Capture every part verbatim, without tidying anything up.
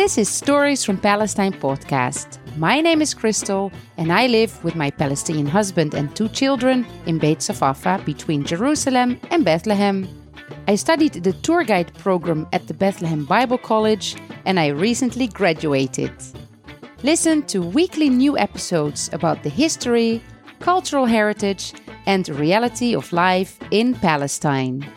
This is Stories from Palestine podcast. My name is Crystal and I live with my Palestinian husband and two children in Beit Safafa between Jerusalem and Bethlehem. I studied the tour guide program at the Bethlehem Bible College and I recently graduated. Listen to weekly new episodes about the history, cultural heritage and reality of life in Palestine.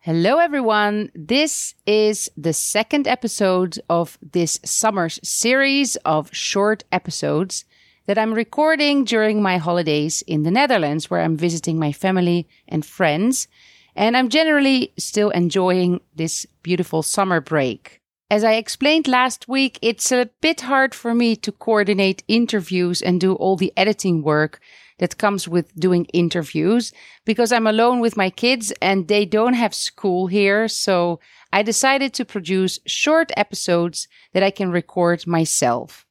Hello everyone, this is the second episode of this summer's series of short episodes that I'm recording during my holidays in the Netherlands, where I'm visiting my family and friends, and I'm generally still enjoying this beautiful summer break. As I explained last week, it's a bit hard for me to coordinate interviews and do all the editing work that comes with doing interviews because I'm alone with my kids and they don't have school here. So I decided to produce short episodes that I can record myself.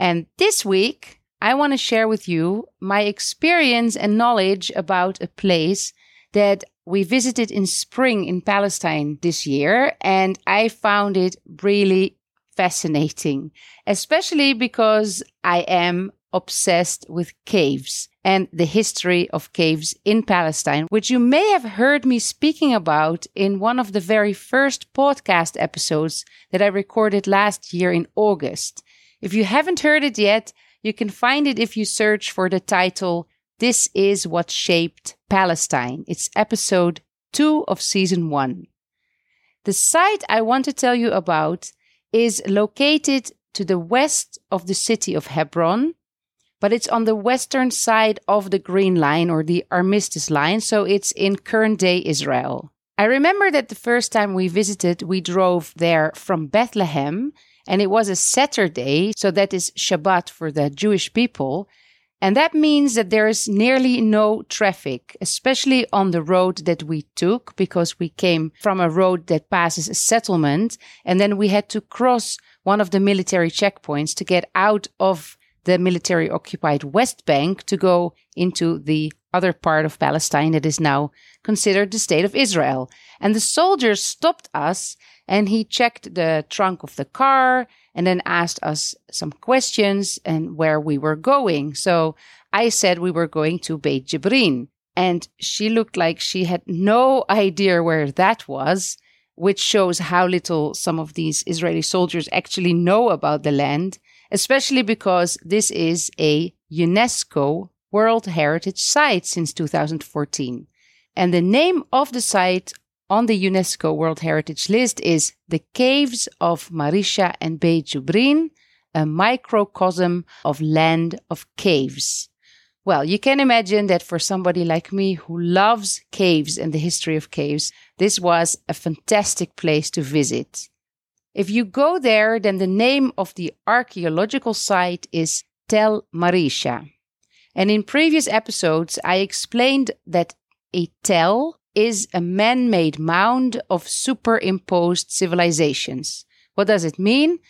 And this week, I want to share with you my experience and knowledge about a place that we visited in spring in Palestine this year. And I found it really fascinating, especially because I am obsessed with caves and the history of caves in Palestine, which you may have heard me speaking about in one of the very first podcast episodes that I recorded last year in August. If you haven't heard it yet, you can find it if you search for the title, This Is What Shaped Palestine. It's episode two of season one. The site I want to tell you about is located to the west of the city of Hebron, but it's on the western side of the Green Line or the Armistice Line, so it's in current-day Israel. I remember that the first time we visited, we drove there from Bethlehem, and it was a Saturday, so that is Shabbat for the Jewish people, and that means that there is nearly no traffic, especially on the road that we took, because we came from a road that passes a settlement, and then we had to cross one of the military checkpoints to get out of the military-occupied West Bank to go into the other part of Palestine that is now considered the State of Israel. And the soldier stopped us and he checked the trunk of the car and then asked us some questions and where we were going. So I said we were going to Beit Jibrin. And she looked like she had no idea where that was, which shows how little some of these Israeli soldiers actually know about the land, especially because this is a UNESCO World Heritage Site since two thousand fourteen. And the name of the site on the UNESCO World Heritage List is the Caves of Marisha and Beit Jubrin, a microcosm of land of caves. Well, you can imagine that for somebody like me who loves caves and the history of caves, this was a fantastic place to visit. If you go there, then the name of the archaeological site is Tel Marisha. And in previous episodes, I explained that a tel is a man-made mound of superimposed civilizations. What does it mean?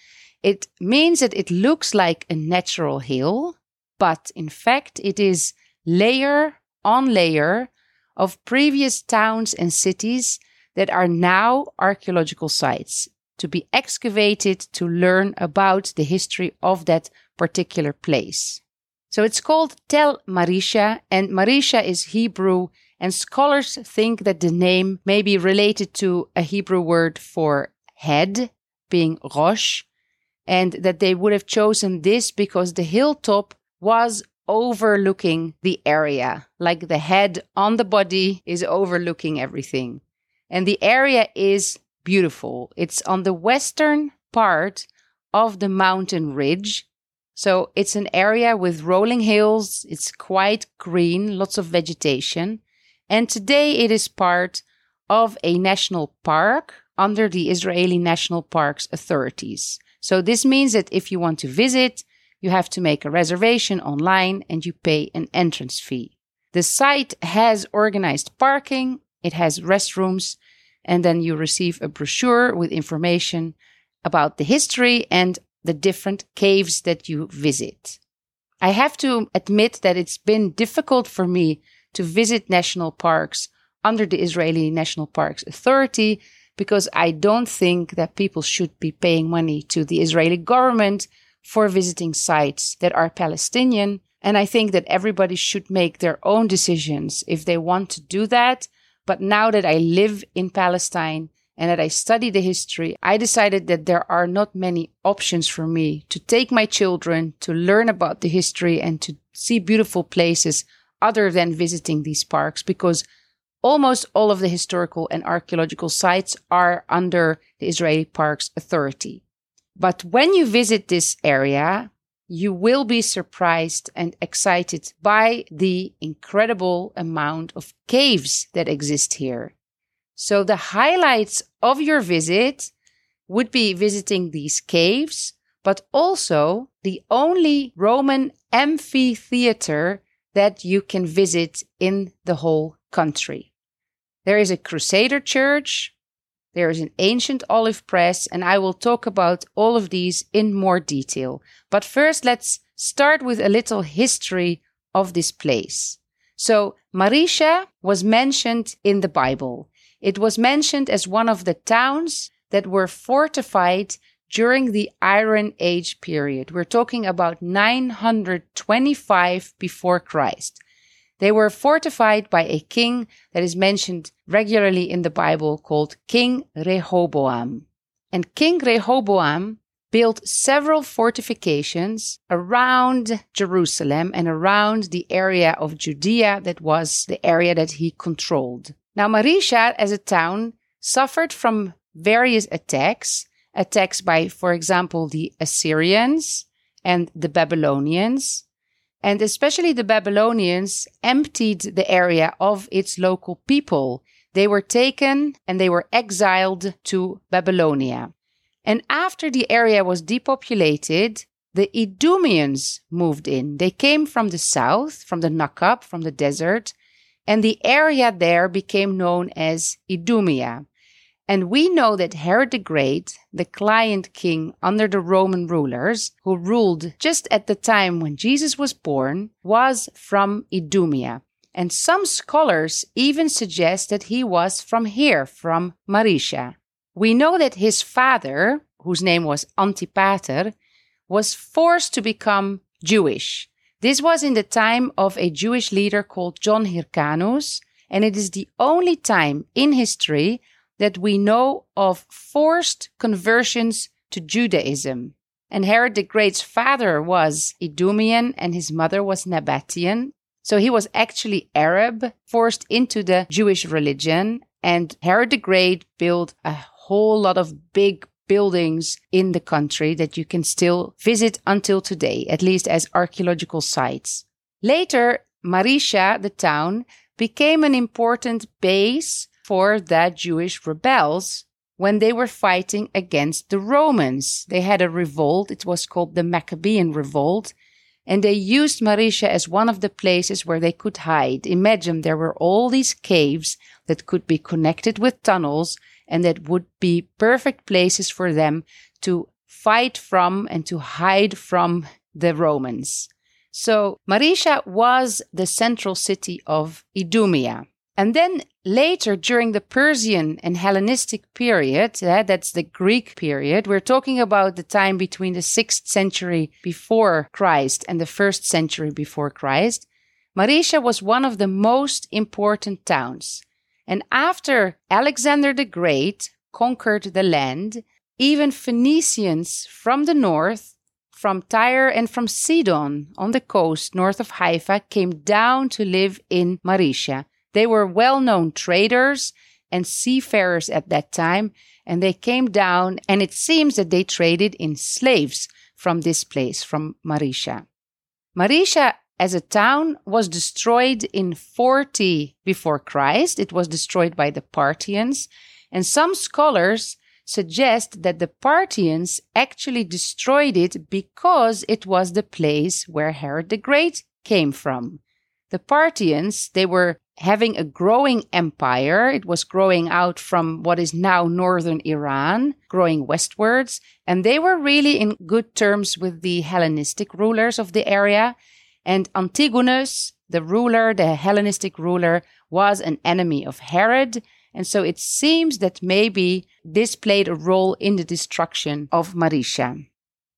It means that it looks like a natural hill, but in fact, it is layer on layer of previous towns and cities that are now archaeological sites, to be excavated to learn about the history of that particular place. So it's called Tel Marisha, and Marisha is Hebrew, and scholars think that the name may be related to a Hebrew word for head, being Rosh, and that they would have chosen this because the hilltop was overlooking the area, like the head on the body is overlooking everything. And the area is beautiful. It's on the western part of the mountain ridge. So it's an area with rolling hills. It's quite green, lots of vegetation. And today it is part of a national park under the Israeli National Parks Authorities. So this means that if you want to visit, you have to make a reservation online and you pay an entrance fee. The site has organized parking. It has restrooms. And then you receive a brochure with information about the history and the different caves that you visit. I have to admit that it's been difficult for me to visit national parks under the Israeli National Parks Authority because I don't think that people should be paying money to the Israeli government for visiting sites that are Palestinian. And I think that everybody should make their own decisions if they want to do that. But now that I live in Palestine and that I study the history, I decided that there are not many options for me to take my children to learn about the history and to see beautiful places other than visiting these parks, because almost all of the historical and archaeological sites are under the Israeli Parks Authority. But when you visit this area, you will be surprised and excited by the incredible amount of caves that exist here. So the highlights of your visit would be visiting these caves, but also the only Roman amphitheater that you can visit in the whole country. There is a Crusader church, there is an ancient olive press, and I will talk about all of these in more detail. But first, let's start with a little history of this place. So, Marisha was mentioned in the Bible. It was mentioned as one of the towns that were fortified during the Iron Age period. We're talking about nine hundred twenty-five before Christ. They were fortified by a king that is mentioned regularly in the Bible called King Rehoboam. And King Rehoboam built several fortifications around Jerusalem and around the area of Judea that was the area that he controlled. Now, Marisha as a town suffered from various attacks, attacks by, for example, the Assyrians and the Babylonians. And especially the Babylonians emptied the area of its local people. They were taken and they were exiled to Babylonia. And after the area was depopulated, the Idumeans moved in. They came from the south, from the Nakab, from the desert, and the area there became known as Idumea. And we know that Herod the Great, the client king under the Roman rulers, who ruled just at the time when Jesus was born, was from Idumea. And some scholars even suggest that he was from here, from Marisha. We know that his father, whose name was Antipater, was forced to become Jewish. This was in the time of a Jewish leader called John Hyrcanus, and it is the only time in history that we know of forced conversions to Judaism. And Herod the Great's father was Idumean and his mother was Nabatean. So he was actually Arab, forced into the Jewish religion. And Herod the Great built a whole lot of big buildings in the country that you can still visit until today, at least as archaeological sites. Later, Marisha, the town, became an important base for the Jewish rebels when they were fighting against the Romans. They had a revolt. It was called the Maccabean Revolt. And they used Marisha as one of the places where they could hide. Imagine there were all these caves that could be connected with tunnels and that would be perfect places for them to fight from and to hide from the Romans. So Marisha was the central city of Idumea. And then later, during the Persian and Hellenistic period, uh, that's the Greek period, we're talking about the time between the sixth century before Christ and the first century before Christ, Marisha was one of the most important towns. And after Alexander the Great conquered the land, even Phoenicians from the north, from Tyre and from Sidon on the coast north of Haifa, came down to live in Marisha. They were well-known traders and seafarers at that time, and they came down, and it seems that they traded in slaves from this place, from Marisha. Marisha as a town was destroyed in forty before Christ. It was destroyed by the Parthians, and some scholars suggest that the Parthians actually destroyed it because it was the place where Herod the Great came from. The Parthians, they were having a growing empire. It was growing out from what is now northern Iran, growing westwards, and they were really in good terms with the Hellenistic rulers of the area. And Antigonus, the ruler, the Hellenistic ruler, was an enemy of Herod, And so it seems that maybe this played a role in the destruction of Marisha.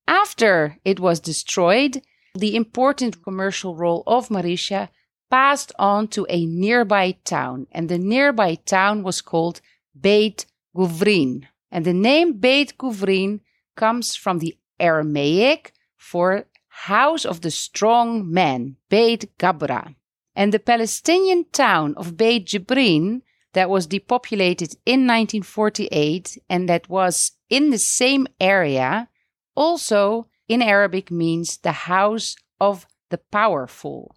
After it was destroyed, the important commercial role of Marisha passed on to a nearby town, and the nearby town was called Beit Guvrin. And the name Beit Guvrin comes from the Aramaic for House of the Strong Man, Beit Gabra. And the Palestinian town of Beit Jibrin, that was depopulated in nineteen forty-eight and that was in the same area, also in Arabic means the house of the powerful.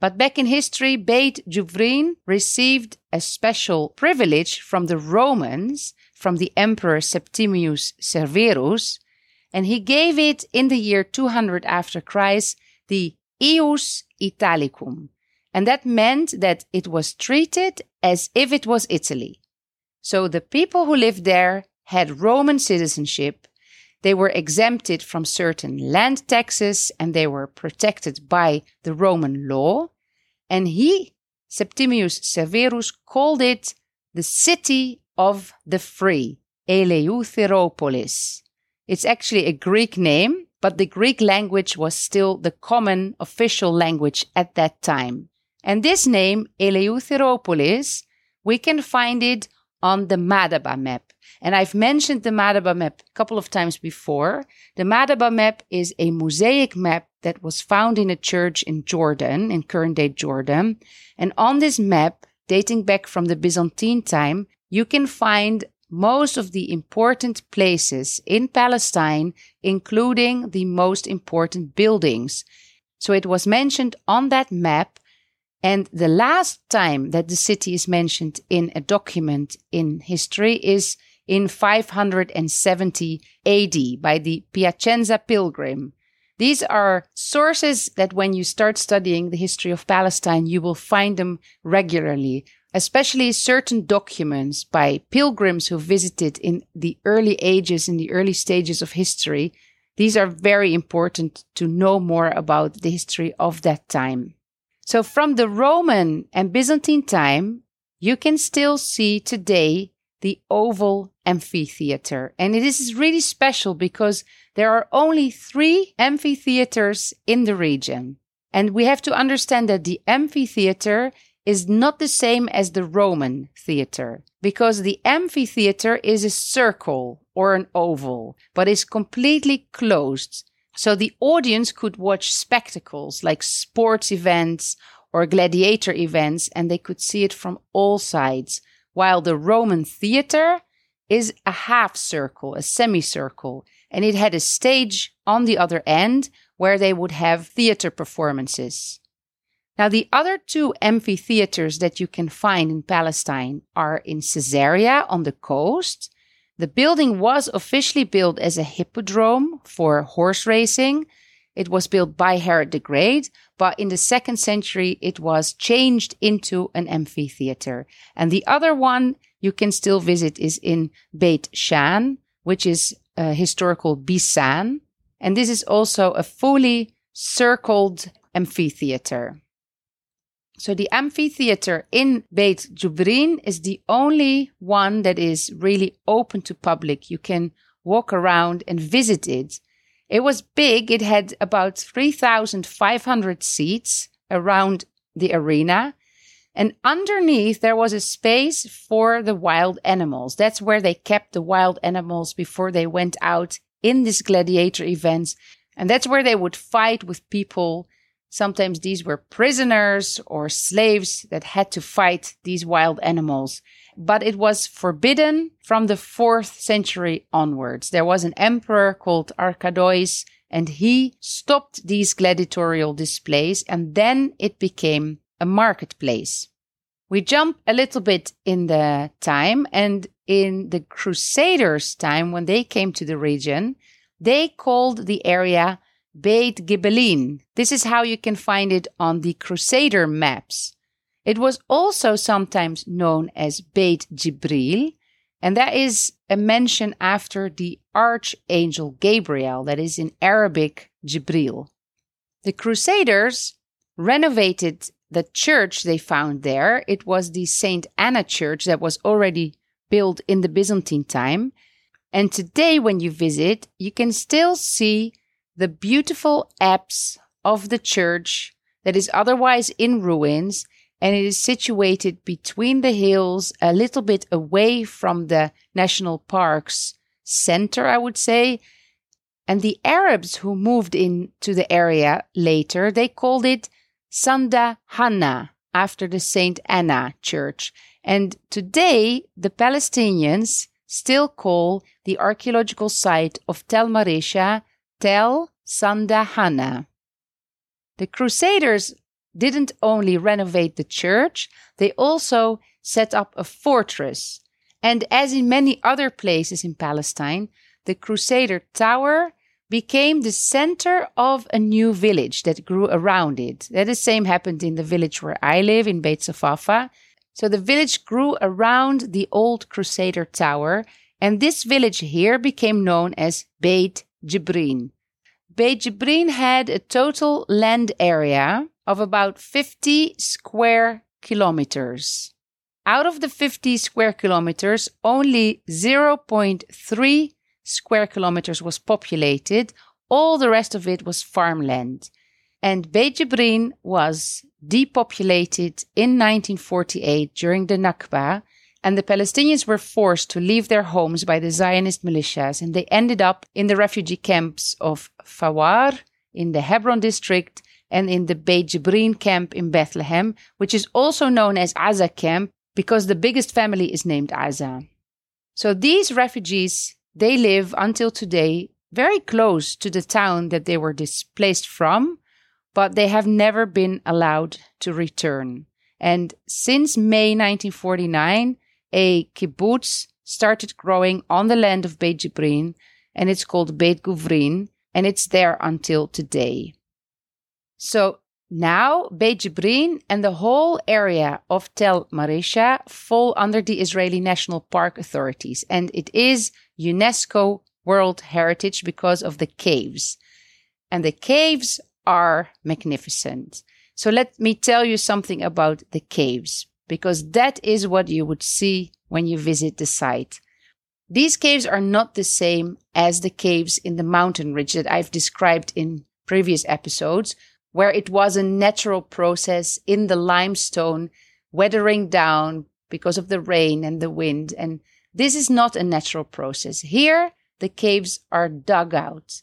But back in history, Beit Juvrin received a special privilege from the Romans, from the Emperor Septimius Severus, and he gave it in the year two hundred after Christ the Ius Italicum. And that meant that it was treated as if it was Italy. So the people who lived there had Roman citizenship, they were exempted from certain land taxes, and they were protected by the Roman law. And he, Septimius Severus, called it the city of the free, Eleutheropolis. It's actually a Greek name, but the Greek language was still the common official language at that time. And this name, Eleutheropolis, we can find it on the Madaba map. And I've mentioned the Madaba map a couple of times before. The Madaba map is a mosaic map that was found in a church in Jordan, in current-day Jordan. And on this map, dating back from the Byzantine time, you can find most of the important places in Palestine, including the most important buildings. So it was mentioned on that map. And the last time that the city is mentioned in a document in history is in five hundred seventy A D by the Piacenza pilgrim. These are sources that when you start studying the history of Palestine, you will find them regularly, especially certain documents by pilgrims who visited in the early ages, in the early stages of history. These are very important to know more about the history of that time. So from the Roman and Byzantine time, you can still see today the oval amphitheater. And it is really special because there are only three amphitheaters in the region. And we have to understand that the amphitheater is not the same as the Roman theater, because the amphitheater is a circle or an oval, but is completely closed. So the audience could watch spectacles like sports events or gladiator events, and they could see it from all sides, while the Roman theater is a half circle, a semicircle, and it had a stage on the other end where they would have theater performances. Now, the other two amphitheaters that you can find in Palestine are in Caesarea on the coast. The building was officially built as a hippodrome for horse racing. It was built by Herod the Great, but in the second century it was changed into an amphitheater. And the other one you can still visit is in Beit Shan, which is a historical Bisan. And this is also a fully circled amphitheater. So the amphitheater in Beit Jubrin is the only one that is really open to public. You can walk around and visit it. It was big. It had about three thousand five hundred seats around the arena. And underneath there was a space for the wild animals. That's where they kept the wild animals before they went out in these gladiator events. And that's where they would fight with people. Sometimes these were prisoners or slaves that had to fight these wild animals. But it was forbidden from the fourth century onwards. There was an emperor called Arkadois, and he stopped these gladiatorial displays, and then it became a marketplace. We jump a little bit in the time, and in the Crusaders' time, when they came to the region, they called the area Beit Gibelin. This is how you can find it on the Crusader maps. It was also sometimes known as Beit Jibril, and that is a mention after the archangel Gabriel, that is in Arabic Jibril. The Crusaders renovated the church they found there, it was the Saint Anna church that was already built in the Byzantine time. And today when you visit, you can still see the beautiful apse of the church that is otherwise in ruins, and it is situated between the hills, a little bit away from the national park's center, I would say. And the Arabs who moved into the area later, they called it Sanda Hana, after the Saint Anna church. And today, the Palestinians still call the archaeological site of Tel Marisha Tel Sanda Hana. The Crusaders didn't only renovate the church, they also set up a fortress. And as in many other places in Palestine, the Crusader Tower became the center of a new village that grew around it. That the same happened in the village where I live, in Beit Safafa. So the village grew around the old Crusader Tower, and this village here became known as Beit Jibrin. Beit Jibrin had a total land area of about fifty square kilometers. Out of the fifty square kilometers, only zero point three square kilometers was populated. All the rest of it was farmland. And Beit Jibrin was depopulated in nineteen forty-eight during the Nakba, and the Palestinians were forced to leave their homes by the Zionist militias, and they ended up in the refugee camps of Fawar in the Hebron district and in the Beit Jibrin camp in Bethlehem, which is also known as Aza camp because the biggest family is named Aza. So these refugees, they live until today very close to the town that they were displaced from, but they have never been allowed to return. And since May nineteen forty-nine, a kibbutz started growing on the land of Beit Jibrin, and it's called Beit Guvrin, and it's there until today. So now Beit Jibrin and the whole area of Tel Marisha fall under the Israeli National Park authorities, and it is UNESCO World Heritage because of the caves. And the caves are magnificent. So let me tell you something about the caves, because that is what you would see when you visit the site. These caves are not the same as the caves in the mountain ridge that I've described in previous episodes, where it was a natural process in the limestone weathering down because of the rain and the wind. And this is not a natural process. Here, the caves are dug out.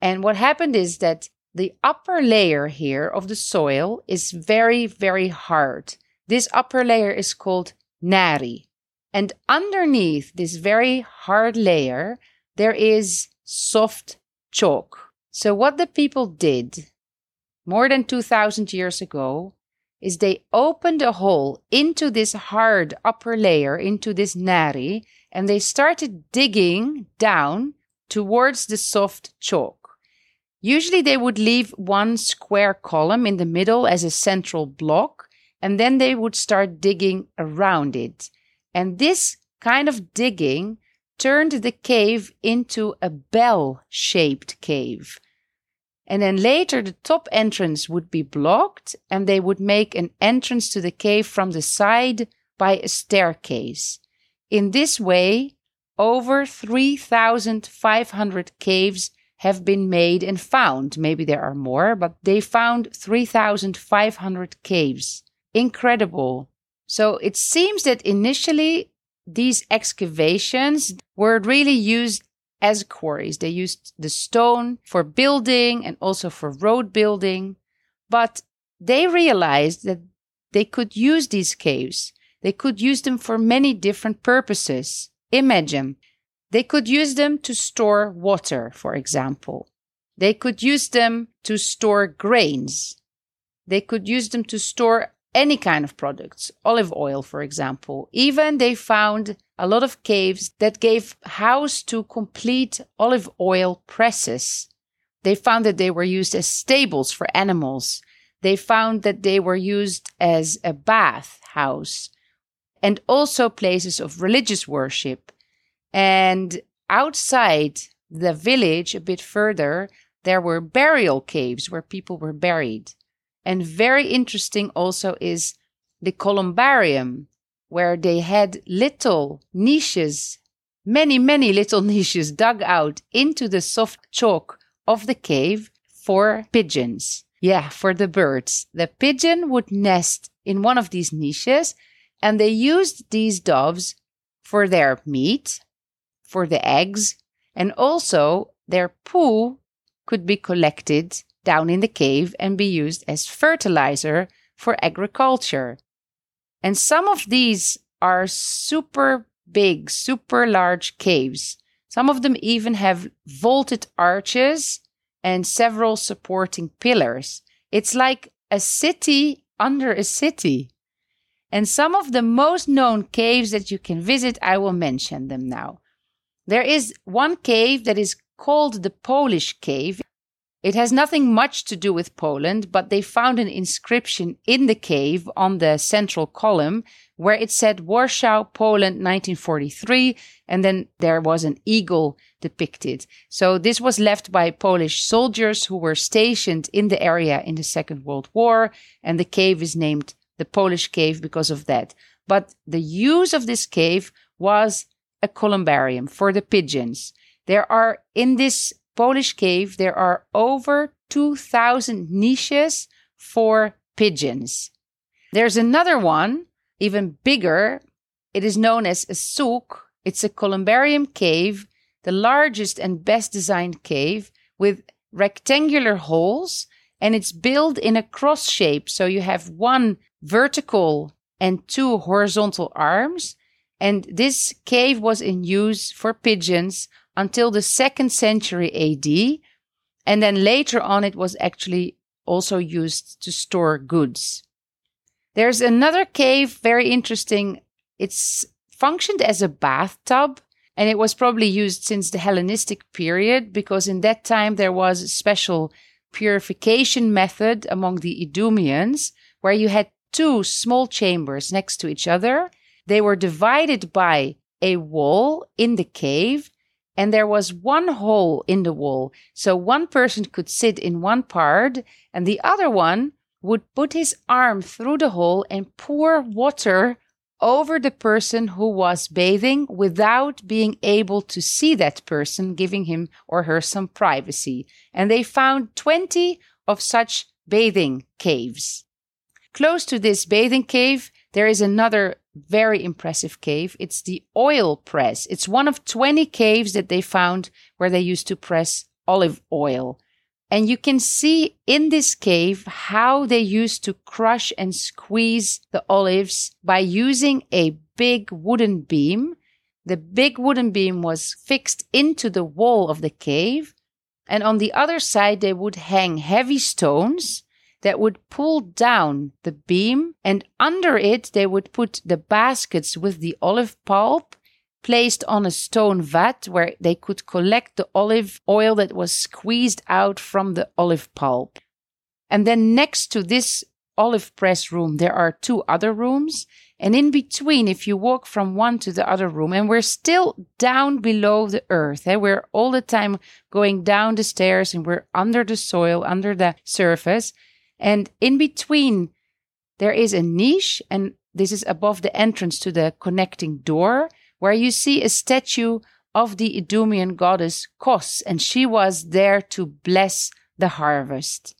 And what happened is that the upper layer here of the soil is very, very hard. This upper layer is called nari. And underneath this very hard layer, there is soft chalk. So what the people did more than two thousand years ago is they opened a hole into this hard upper layer, into this nari, and they started digging down towards the soft chalk. Usually they would leave one square column in the middle as a central block, and then they would start digging around it. And this kind of digging turned the cave into a bell-shaped cave. And then later the top entrance would be blocked, and they would make an entrance to the cave from the side by a staircase. In this way, over three thousand five hundred caves have been made and found. Maybe there are more, but they found three thousand five hundred caves. Incredible. So it seems that initially these excavations were really used as quarries. They used the stone for building and also for road building. But they realized that they could use these caves. They could use them for many different purposes. Imagine, they could use them to store water, for example. They could use them to store grains. They could use them to store any kind of products, olive oil, for example. Even they found a lot of caves that gave house to complete olive oil presses. They found that they were used as stables for animals. They found that they were used as a bathhouse and also places of religious worship. And outside the village, a bit further, there were burial caves where people were buried. And very interesting also is the columbarium, where they had little niches, many, many little niches dug out into the soft chalk of the cave for pigeons. Yeah, for the birds. The pigeon would nest in one of these niches, and they used these doves for their meat, for the eggs, and also their poo could be collected down in the cave and be used as fertilizer for agriculture. And some of these are super big, super large caves. Some of them even have vaulted arches and several supporting pillars. It's like a city under a city. And some of the most known caves that you can visit, I will mention them now. There is one cave that is called the Polish Cave. It has nothing much to do with Poland, but they found an inscription in the cave on the central column where it said Warsaw, Poland, nineteen forty-three, and then there was an eagle depicted. So this was left by Polish soldiers who were stationed in the area in the Second World War, and the cave is named the Polish Cave because of that. But the use of this cave was a columbarium for the pigeons. There are, in this Polish cave, there are over two thousand niches for pigeons. There's another one, even bigger. It is known as a souk. It's a columbarium cave, the largest and best designed cave with rectangular holes, and it's built in a cross shape. So you have one vertical and two horizontal arms. And this cave was in use for pigeons until the second century A D. And then later on, it was actually also used to store goods. There's another cave, very interesting. It's functioned as a bathtub, and it was probably used since the Hellenistic period, because in that time there was a special purification method among the Idumeans, where you had two small chambers next to each other. They were divided by a wall in the cave, and there was one hole in the wall. So one person could sit in one part, and the other one would put his arm through the hole and pour water over the person who was bathing without being able to see that person, giving him or her some privacy. And they found twenty of such bathing caves. Close to this bathing cave, there is another very impressive cave. It's the oil press. It's one of twenty caves that they found where they used to press olive oil. And you can see in this cave how they used to crush and squeeze the olives by using a big wooden beam. The big wooden beam was fixed into the wall of the cave. And on the other side, they would hang heavy stones that would pull down the beam, and under it they would put the baskets with the olive pulp placed on a stone vat where they could collect the olive oil that was squeezed out from the olive pulp. And then next to this olive press room, there are two other rooms, and in between, if you walk from one to the other room, and we're still down below the earth, eh? We're all the time going down the stairs and we're under the soil, under the surface. And in between, there is a niche, and this is above the entrance to the connecting door, where you see a statue of the Idumean goddess Kos, and she was there to bless the harvest.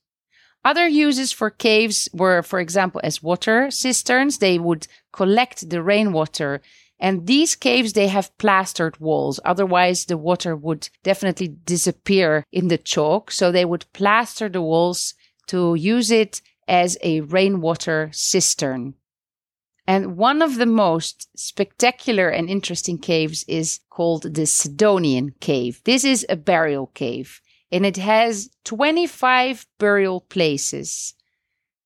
Other uses for caves were, for example, as water cisterns. They would collect the rainwater, and these caves, they have plastered walls. Otherwise, the water would definitely disappear in the chalk, so they would plaster the walls to use it as a rainwater cistern. And one of the most spectacular and interesting caves is called the Sidonian Cave. This is a burial cave, and it has twenty-five burial places.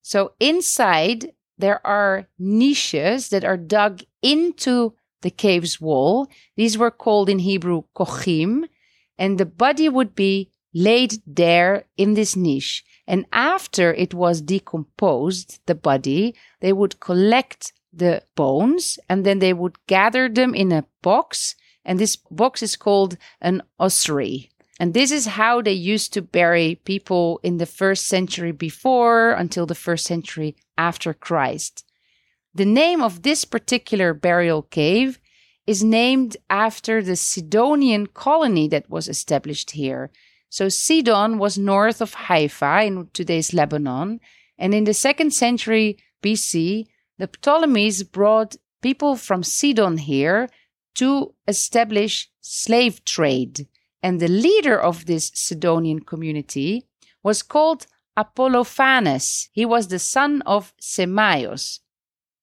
So inside, there are niches that are dug into the cave's wall. These were called in Hebrew kochim, and the body would be laid there in this niche. And after it was decomposed, the body, they would collect the bones, and then they would gather them in a box. And this box is called an ossuary. And this is how they used to bury people in the first century before until the first century after Christ. The name of this particular burial cave is named after the Sidonian colony that was established here. So Sidon was north of Haifa in today's Lebanon. And in the second century B C, the Ptolemies brought people from Sidon here to establish slave trade. And the leader of this Sidonian community was called Apollophanes. He was the son of Semaios.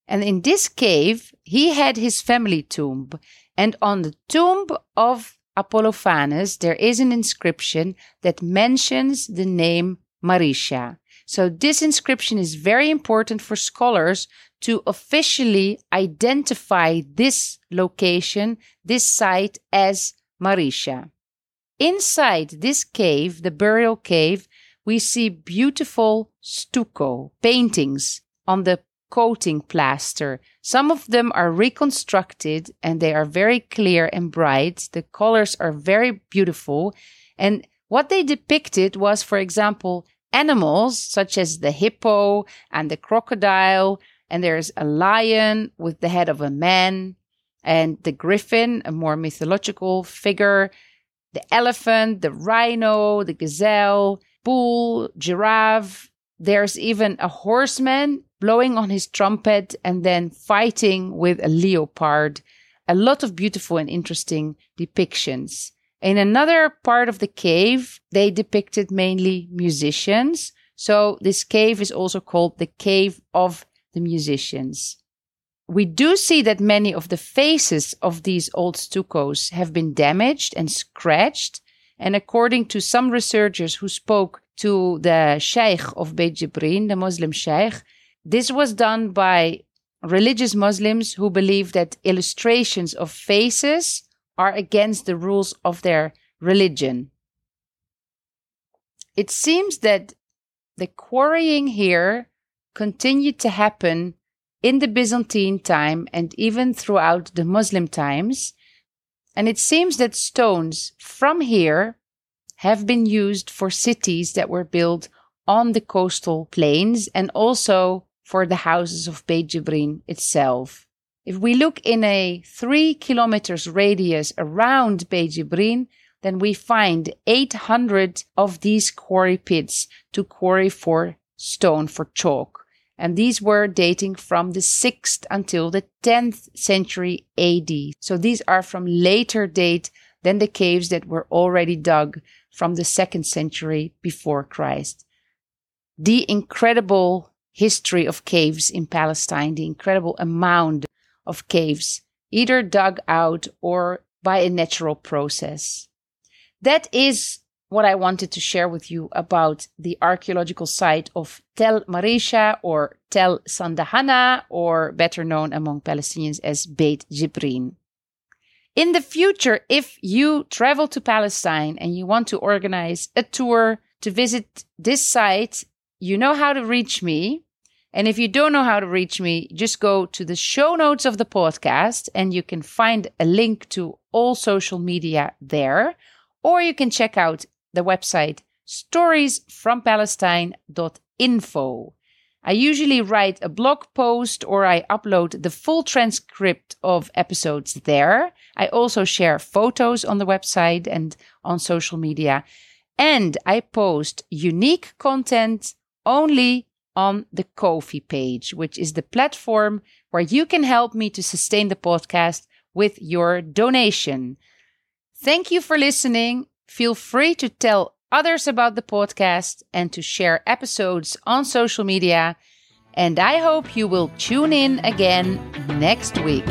And in this cave, he had his family tomb. And on the tomb of Apollophanes, there is an inscription that mentions the name Marisha. So this inscription is very important for scholars to officially identify this location, this site, as Marisha. Inside this cave, the burial cave, we see beautiful stucco paintings on the coating plaster. Some of them are reconstructed and they are very clear and bright. The colors are very beautiful. And what they depicted was, for example, animals such as the hippo and the crocodile, and there's a lion with the head of a man, and the griffin, a more mythological figure, the elephant, the rhino, the gazelle, bull, giraffe. There's even a horseman blowing on his trumpet and then fighting with a leopard. A lot of beautiful and interesting depictions. In another part of the cave, they depicted mainly musicians. So this cave is also called the Cave of the Musicians. We do see that many of the faces of these old stuccos have been damaged and scratched. And according to some researchers who spoke to the Sheikh of Beit Jibrin, the Muslim Sheikh, this was done by religious Muslims who believe that illustrations of faces are against the rules of their religion. It seems that the quarrying here continued to happen in the Byzantine time and even throughout the Muslim times. And it seems that stones from here have been used for cities that were built on the coastal plains and also for the houses of Beit Jibrin itself. If we look in a three kilometers radius around Beit Jibrin, then we find eight hundred of these quarry pits to quarry for stone, for chalk. And these were dating from the sixth until the tenth century A D. So these are from later date than the caves that were already dug from the second century before Christ. The incredible history of caves in Palestine, the incredible amount of caves, either dug out or by a natural process. That is what I wanted to share with you about the archaeological site of Tel Marisha or Tel Sandahana, or better known among Palestinians as Beit Jibrin. In the future, if you travel to Palestine and you want to organize a tour to visit this site, you know how to reach me. And if you don't know how to reach me, just go to the show notes of the podcast and you can find a link to all social media there. Or you can check out the website stories from palestine dot info. I usually write a blog post or I upload the full transcript of episodes there. I also share photos on the website and on social media. And I post unique content only on the Ko-fi page, which is the platform where you can help me to sustain the podcast with your donation. Thank you for listening. Feel free to tell others about the podcast and to share episodes on social media. And I hope you will tune in again next week.